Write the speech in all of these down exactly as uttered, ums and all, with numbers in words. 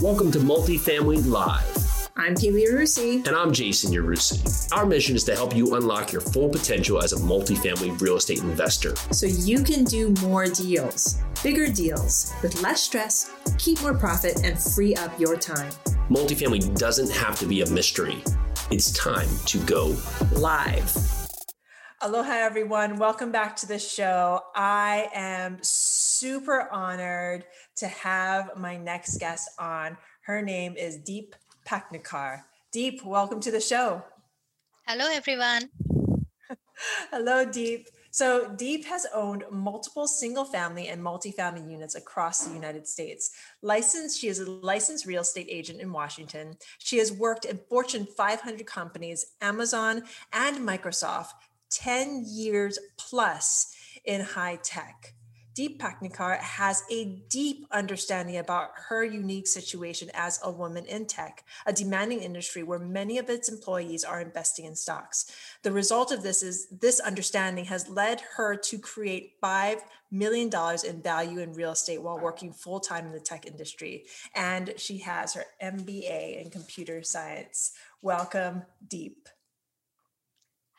Welcome to Multifamily Live. I'm Kaylee Yarusi. And I'm Jason Yarusi. Our mission is to help you unlock your full potential as a multifamily real estate investor, so you can do more deals, bigger deals, with less stress, keep more profit, and free up your time. Multifamily doesn't have to be a mystery. It's time to go live. Aloha, everyone. Welcome back to the show. I am super honored to have my next guest on. Her name is Deep Paknikar. Deep, welcome to the show. Hello, everyone. Hello, Deep. So Deep has owned multiple single-family and multifamily units across the United States. Licensed, she is a licensed real estate agent in Washington. She has worked in Fortune five hundred companies, Amazon and Microsoft, ten years plus in high tech. Deep Paknikar has a deep understanding about her unique situation as a woman in tech, a demanding industry where many of its employees are investing in stocks. The result of this is this understanding has led her to create five million dollars in value in real estate while working full-time in the tech industry. And she has her M B A in computer science. Welcome, Deep.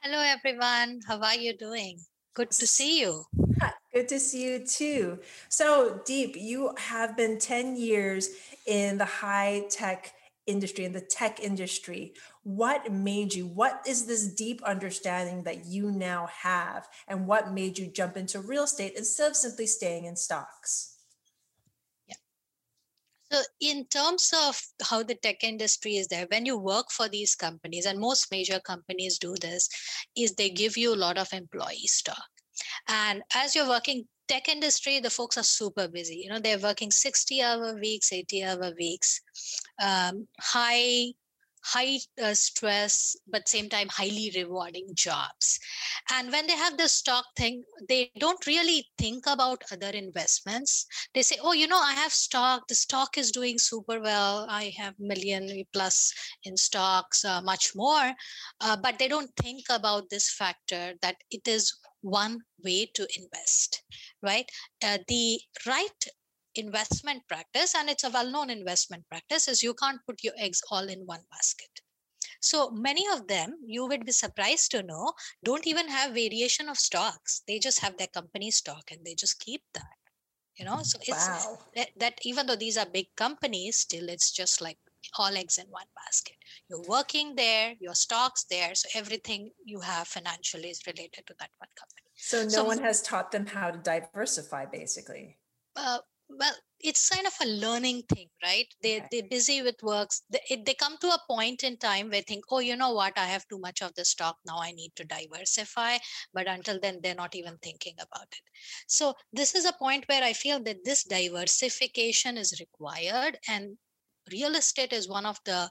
Hello, everyone. How are you doing? Good to see you. Good to see you too. So Deep, you have been ten years in the high tech industry, in the tech industry. What made you, what is this deep understanding that you now have, and what made you jump into real estate instead of simply staying in stocks? Yeah. So in terms of how the tech industry is there, when you work for these companies, and most major companies do this, is they give you a lot of employee stock. And as you're working tech industry, the folks are super busy. You know, they're working sixty hour weeks, eighty hour weeks, um, high, high uh, stress, but same time, highly rewarding jobs. And when they have this stock thing, they don't really think about other investments. They say, oh, you know, I have stock. The stock is doing super well. I have million plus in stocks, uh, much more. Uh, but they don't think about this factor that it is one way to invest, right? Uh, the right investment practice, and it's a well-known investment practice, is you can't put your eggs all in one basket. So many of them, you would be surprised to know, don't even have variation of stocks. They just have their company stock and they just keep that, you know? So it's wow. that, that even though these are big companies, still it's just like all eggs in one basket. You're working there, your stock's there, so everything you have financially is related to that one company. So no so, one has taught them how to diversify, basically. Uh, well, it's kind of a learning thing, right? They, okay. They're busy with works. They, they come to a point in time where they think, oh, you know what? I have too much of the stock. Now I need to diversify. But until then, they're not even thinking about it. So this is a point where I feel that this diversification is required, and real estate is one of the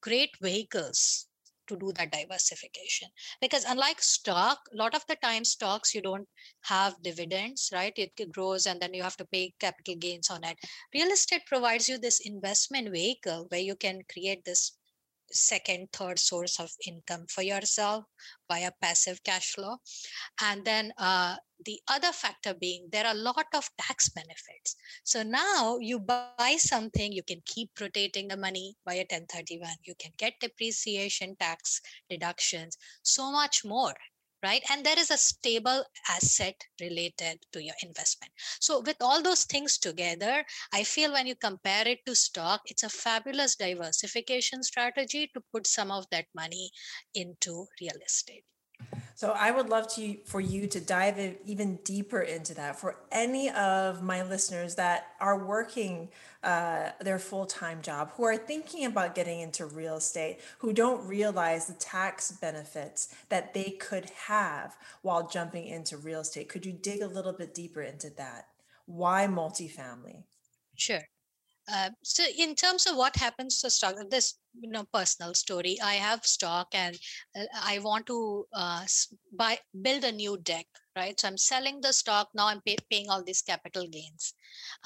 great vehicles to do that diversification, because unlike stock, a lot of the time stocks, you don't have dividends, right? It grows and then you have to pay capital gains on it. Real estate provides you this investment vehicle where you can create this second, third source of income for yourself via passive cash flow. And then uh, the other factor being there are a lot of tax benefits. So now you buy something, you can keep rotating the money via ten thirty-one. You can get depreciation, tax deductions, so much more, right? And there is a stable asset related to your investment. So with all those things together, I feel when you compare it to stock, it's a fabulous diversification strategy to put some of that money into real estate. So I would love to for you to dive in even deeper into that. For any of my listeners that are working uh, their full-time job, who are thinking about getting into real estate, who don't realize the tax benefits that they could have while jumping into real estate, could you dig a little bit deeper into that? Why multifamily? Sure. Uh, so in terms of what happens to stock, this you know personal story, I have stock and I want to uh, buy build a new deck, right? So I'm selling the stock now. I'm pay, paying all these capital gains.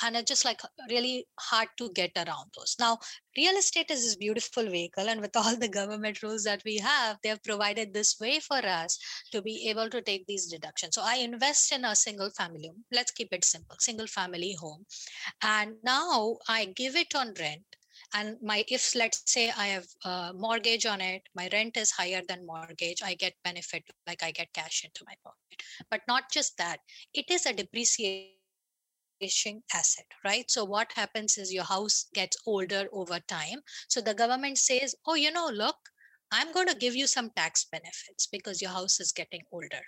and it's just like really hard to get around those. Now, real estate is this beautiful vehicle, and with all the government rules that we have, they have provided this way for us to be able to take these deductions. So I invest in a single family home. Let's keep it simple, single family home. And now I give it on rent. And my, if let's say I have a mortgage on it, my rent is higher than mortgage, I get benefit, like I get cash into my pocket. But not just that, it is a depreciation asset, right? So what happens is your house gets older over time. So the government says, oh, you know, look, I'm going to give you some tax benefits because your house is getting older.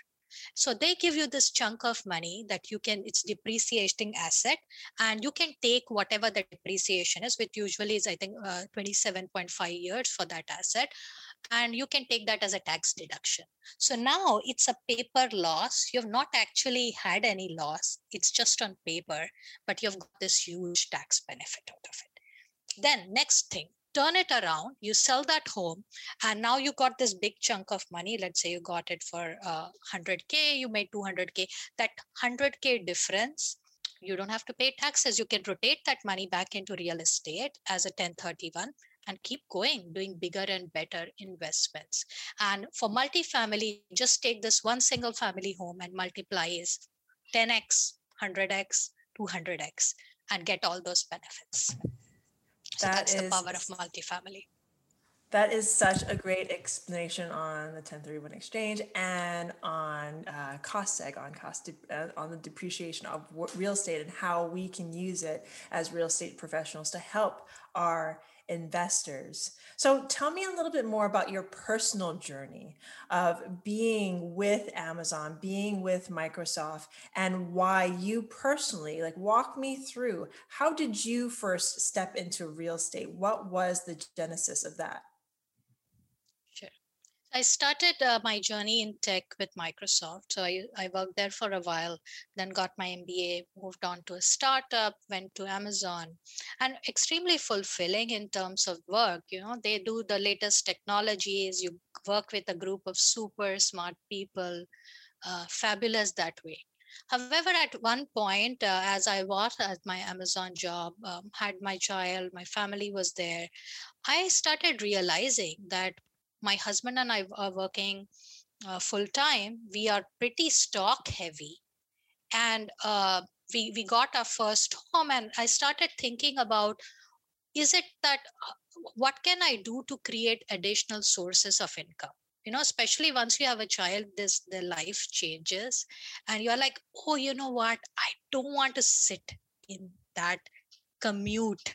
So they give you this chunk of money that you can, it's depreciating asset, and you can take whatever the depreciation is, which usually is, I think, uh, twenty-seven point five years for that asset. And you can take that as a tax deduction. So now it's a paper loss. You've not actually had any loss. It's just on paper, but you've got this huge tax benefit out of it. Then next thing, turn it around, you sell that home, and now you got this big chunk of money. Let's say you got it for uh, one hundred K, you made two hundred K. That one hundred K difference, you don't have to pay taxes. You can rotate that money back into real estate as a ten thirty-one and keep going, doing bigger and better investments. And for multifamily, just take this one single family home and multiply is ten X, one hundred X, two hundred X, and get all those benefits. So that that's is, the power of multifamily. That is such a great explanation on the ten thirty-one exchange and on uh, cost seg, on cost de- uh, on the depreciation of real estate and how we can use it as real estate professionals to help our investors. So tell me a little bit more about your personal journey of being with Amazon, being with Microsoft, and why you personally, like, walk me through, how did you first step into real estate? What was the genesis of that? Sure. I started uh, my journey in tech with Microsoft. So I, I worked there for a while, then got my M B A, moved on to a startup, went to Amazon, and extremely fulfilling in terms of work. You know, they do the latest technologies. You work with a group of super smart people, uh, fabulous that way. However, at one point, uh, as I was at my Amazon job, um, had my child, my family was there, I started realizing that my husband and I are working uh, full time. We are pretty stock heavy, and uh, we we got our first home. And I started thinking about, is it that what can I do to create additional sources of income? You know, especially once you have a child, this the life changes, and you're like, oh, you know what? I don't want to sit in that commute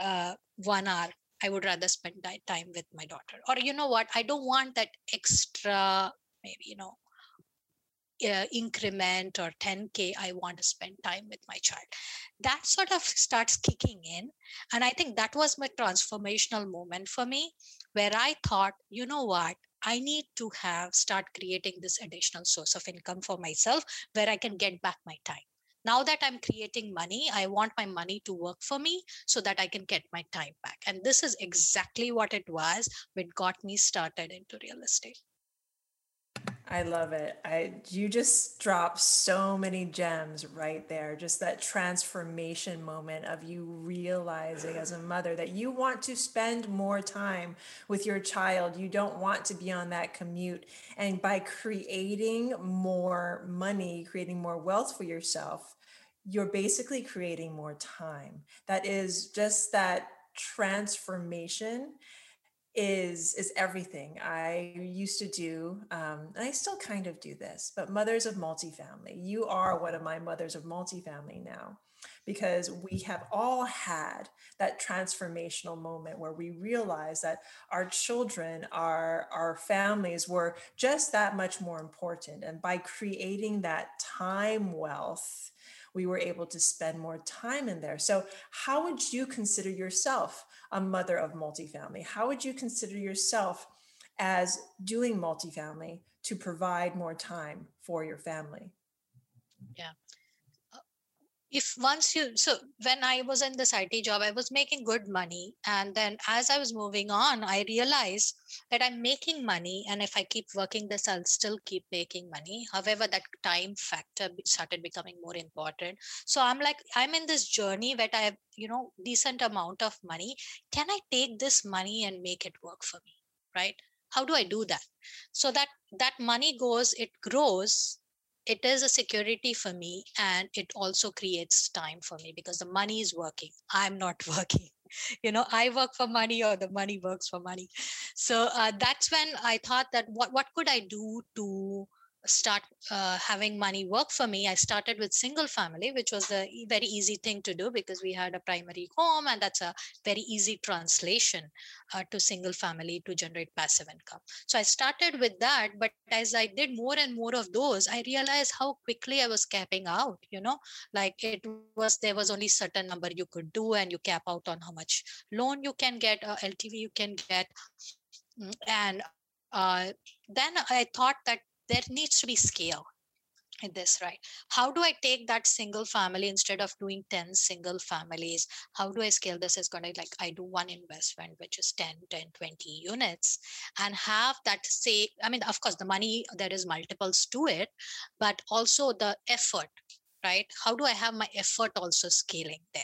uh, one hour. I would rather spend that time with my daughter. Or, you know what, I don't want that extra, maybe, you know, uh, increment or ten K. I want to spend time with my child. That sort of starts kicking in. And I think that was my transformational moment for me, where I thought, you know what, I need to have, start creating this additional source of income for myself where I can get back my time. Now that I'm creating money, I want my money to work for me so that I can get my time back. And this is exactly what it was, which got me started into real estate. I love it. I, you just dropped so many gems right there. Just that transformation moment of you realizing as a mother that you want to spend more time with your child. You don't want to be on that commute. And by creating more money, creating more wealth for yourself, you're basically creating more time. That is just that transformation. Is is everything. I used to do, um, and I still kind of do this, but mothers of multifamily, you are one of my mothers of multifamily now, because we have all had that transformational moment where we realize that our children, our, our families were just that much more important. And by creating that time wealth, we were able to spend more time in there. So how would you consider yourself a mother of multifamily? How would you consider yourself as doing multifamily to provide more time for your family? Yeah. if once you, so when I was in this I T job, I was making good money. And then as I was moving on, I realized that I'm making money. And if I keep working this, I'll still keep making money. However, that time factor started becoming more important. So I'm like, I'm in this journey where I have, you know, decent amount of money. Can I take this money and make it work for me? Right? How do I do that? So that that money goes, it grows. It is a security for me, and it also creates time for me because the money is working. I'm not working. You know, I work for money or the money works for money. So uh, that's when I thought that what, what could I do to start uh, having money work for me? I started with single family, which was a very easy thing to do because we had a primary home, and that's a very easy translation uh, to single family to generate passive income. So I started with that, but as I did more and more of those, I realized how quickly I was capping out, you know, like it was, there was only certain number you could do, and you cap out on how much loan you can get, uh, L T V you can get. And uh, then I thought that there needs to be scale in this, right? How do I take that single family instead of doing ten single families? How do I scale this? Is going to like, I do one investment, which is ten, twenty units, and have that say, I mean, of course the money, there is multiples to it, but also the effort, right? How do I have my effort also scaling there?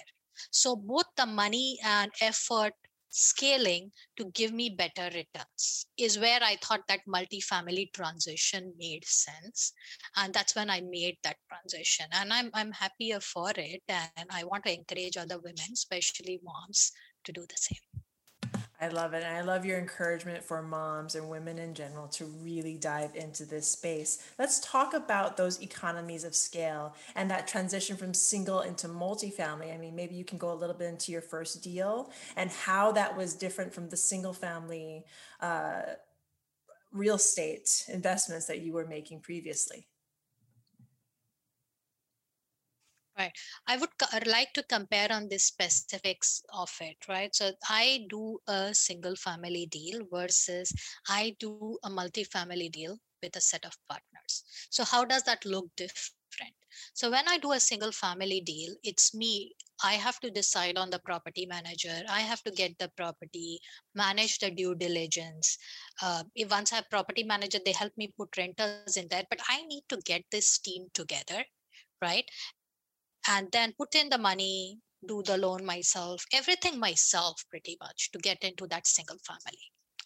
So both the money and effort scaling to give me better returns is where I thought that multifamily transition made sense. And that's when I made that transition. And I'm I'm happier for it. And I want to encourage other women, especially moms, to do the same. I love it. And I love your encouragement for moms and women in general to really dive into this space. Let's talk about those economies of scale and that transition from single into multifamily. I mean, maybe you can go a little bit into your first deal and how that was different from the single family uh, real estate investments that you were making previously. Right. I would co- like to compare on the specifics of it, right? So I do a single family deal versus I do a multifamily deal with a set of partners. So how does that look different? So when I do a single family deal, it's me. I have to decide on the property manager. I have to get the property, manage the due diligence. Uh, if once I have property manager, they help me put renters in there, but I need to get this team together, right? And then put in the money, do the loan myself, everything myself pretty much to get into that single family.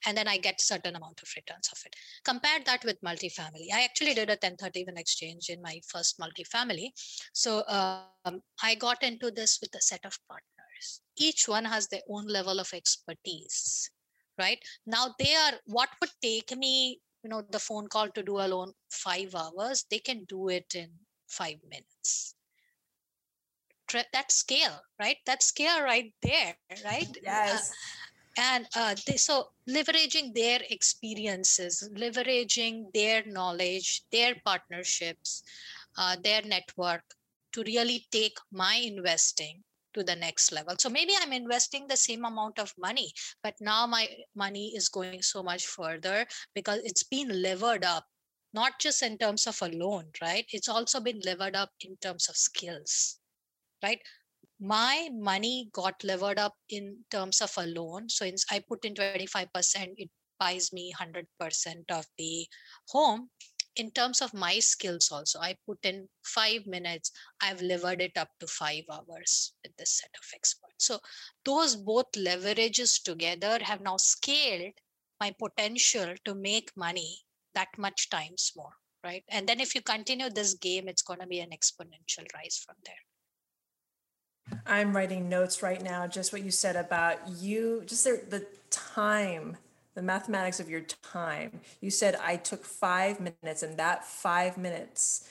And then I get certain amount of returns of it. Compare that with multifamily. I actually did a ten thirty-one exchange in my first multifamily. So um, I got into this with a set of partners. Each one has their own level of expertise, right? Now they are, what would take me, you know, the phone call to do a loan five hours, they can do it in five minutes. That scale, right? That scale right there, right? Yes. Uh, and uh, they, so leveraging their experiences, leveraging their knowledge, their partnerships, uh, their network to really take my investing to the next level. So maybe I'm investing the same amount of money, but now my money is going so much further because it's been levered up, not just in terms of a loan, right? It's also been levered up in terms of skills. Right? My money got levered up in terms of a loan. So I put in twenty-five percent, it buys me one hundred percent of the home. In terms of my skills also, I put in five minutes, I've levered it up to five hours with this set of experts. So those both leverages together have now scaled my potential to make money that much times more, right? And then if you continue this game, it's going to be an exponential rise from there. I'm writing notes right now, just what you said about you, just the, the time, the mathematics of your time. You said, I took five minutes and that five minutes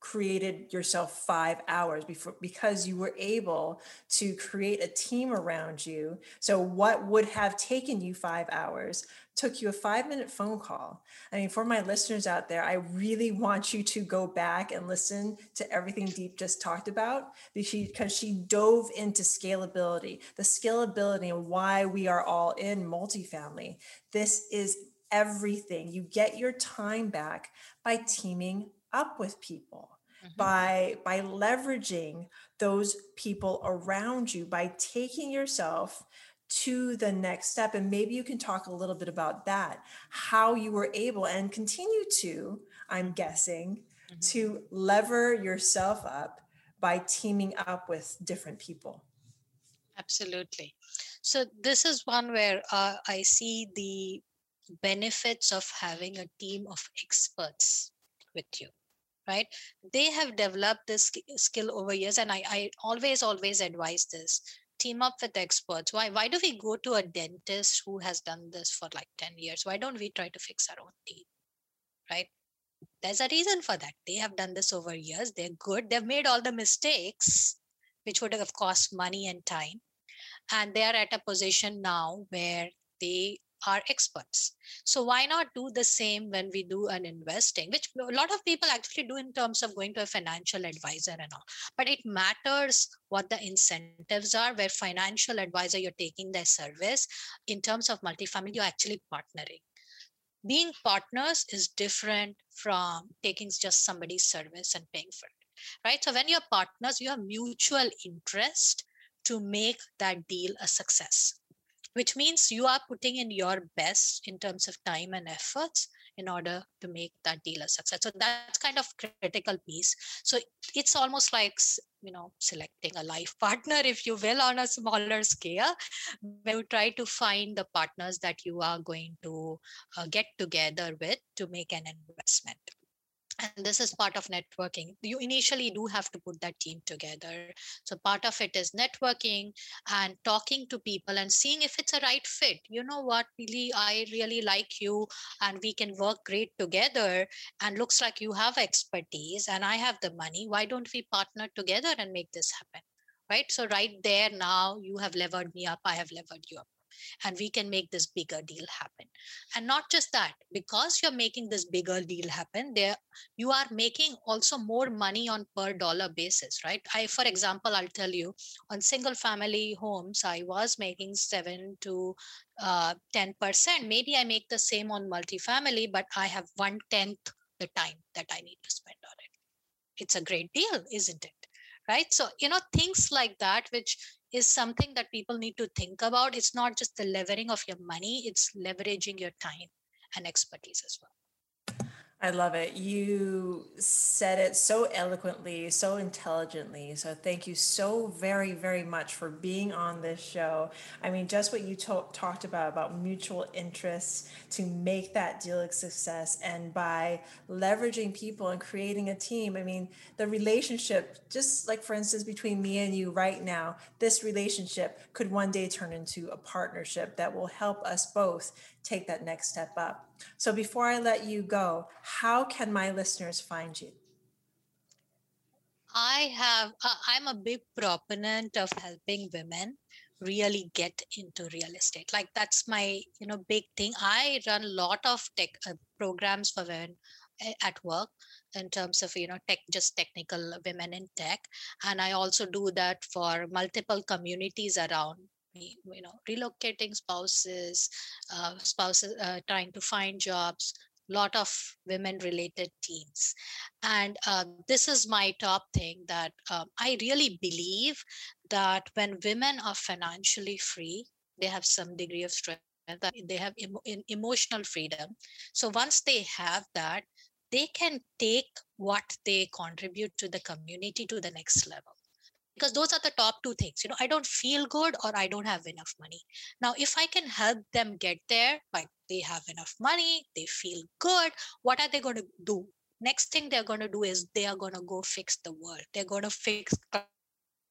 created yourself five hours before, because you were able to create a team around you. So what would have taken you five hours took you a five minute phone call. I mean, for my listeners out there, I really want you to go back and listen to everything Deep just talked about, because she dove into scalability, the scalability and why we are all in multifamily. This is everything. You get your time back by teaming up with people. Mm-hmm. by by leveraging those people around you by taking yourself to the next step. And maybe you can talk a little bit about that, how you were able and continue to, I'm guessing, mm-hmm. to lever yourself up by teaming up with different people. Absolutely. So this is one where uh, I see the benefits of having a team of experts with you, right? They have developed this skill over years, and I, I always, always advise this. Team up with experts. Why, why do we go to a dentist who has done this for like ten years? Why don't we try to fix our own teeth, right? There's a reason for that. They have done this over years. They're good. They've made all the mistakes, which would have cost money and time. And they are at a position now where they are experts. So why not do the same when we do an investing, which a lot of people actually do in terms of going to a financial advisor and all. But it matters what the incentives are, where financial advisor, you're taking their service. In terms of multifamily, you're actually partnering. Being partners is different from taking just somebody's service and paying for it, right? So when you're partners, you have mutual interest to make that deal a success, which means you are putting in your best in terms of time and efforts in order to make that deal a success. So that's kind of critical piece. So it's almost like, you know, selecting a life partner, if you will, on a smaller scale, where you try to find the partners that you are going to uh, get together with to make an investment. And this is part of networking. You initially do have to put that team together. So part of it is networking and talking to people and seeing if it's a right fit. You know what, Billy, I really like you and we can work great together. And looks like you have expertise and I have the money. Why don't we partner together and make this happen, right? So right there now, you have levered me up. I have levered you up. And we can make this bigger deal happen. And not just that, because you're making this bigger deal happen, there you are making also more money on per dollar basis, right? I, for example, I'll tell you, on single family homes, I was making seven to ten percent. Maybe I make the same on multifamily, but I have one tenth the time that I need to spend on it. It's a great deal, isn't it? Right? So, you know, things like that, which is something that people need to think about. It's not just the levering of your money, it's leveraging your time and expertise as well. I love it. You said it so eloquently, so intelligently. So thank you so very, very much for being on this show. I mean, just what you to- talked about, about mutual interests to make that deal a success and by leveraging people and creating a team. I mean, the relationship, just like for instance, between me and you right now, this relationship could one day turn into a partnership that will help us both take that next step up. So before I let you go, how can my listeners find you? I have, uh, I'm a big proponent of helping women really get into real estate. Like that's my, you know, big thing. I run a lot of tech uh, programs for women at work in terms of, you know, tech, just technical women in tech. And I also do that for multiple communities around, you know, relocating spouses, uh, spouses uh, trying to find jobs, lot of women-related teams. And uh, this is my top thing that um, I really believe that when women are financially free, they have some degree of strength, that they have em- emotional freedom. So once they have that, they can take what they contribute to the community to the next level. Because those are the top two things, you know, I don't feel good or I don't have enough money. Now, if I can help them get there, like they have enough money, they feel good, what are they going to do? Next thing they're going to do is they are going to go fix the world. They're going to fix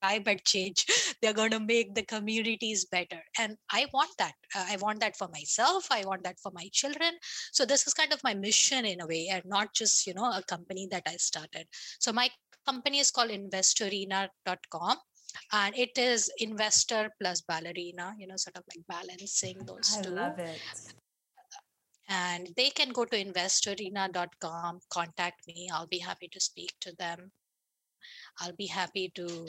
climate change. They're going to make the communities better. And I want that. I want that for myself. I want that for my children. So this is kind of my mission in a way, and not just, you know, a company that I started. So my company is called investorina dot com, and it is investor plus ballerina, you know, sort of like balancing those I two. I love it. And they can go to investorina dot com, contact me. I'll be happy to speak to them. I'll be happy to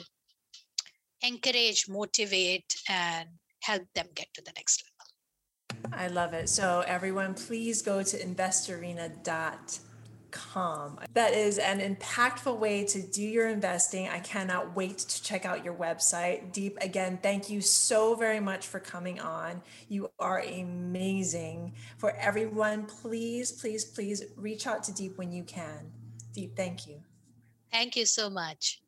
encourage, motivate, and help them get to the next level. I love it. So everyone, please go to investorina dot com. investorina dot com. That is an impactful way to do your investing. I cannot wait to check out your website. Deep, again, thank you so very much for coming on. You are amazing. For everyone, please, please, please reach out to Deep when you can. Deep, thank you. Thank you so much.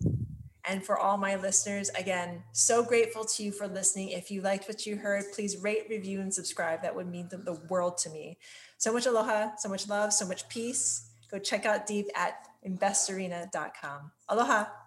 And for all my listeners, again, so grateful to you for listening. If you liked what you heard, please rate, review, and subscribe. That would mean the world to me. So much aloha, so much love, so much peace. Go check out Deep at investorina dot com. Aloha.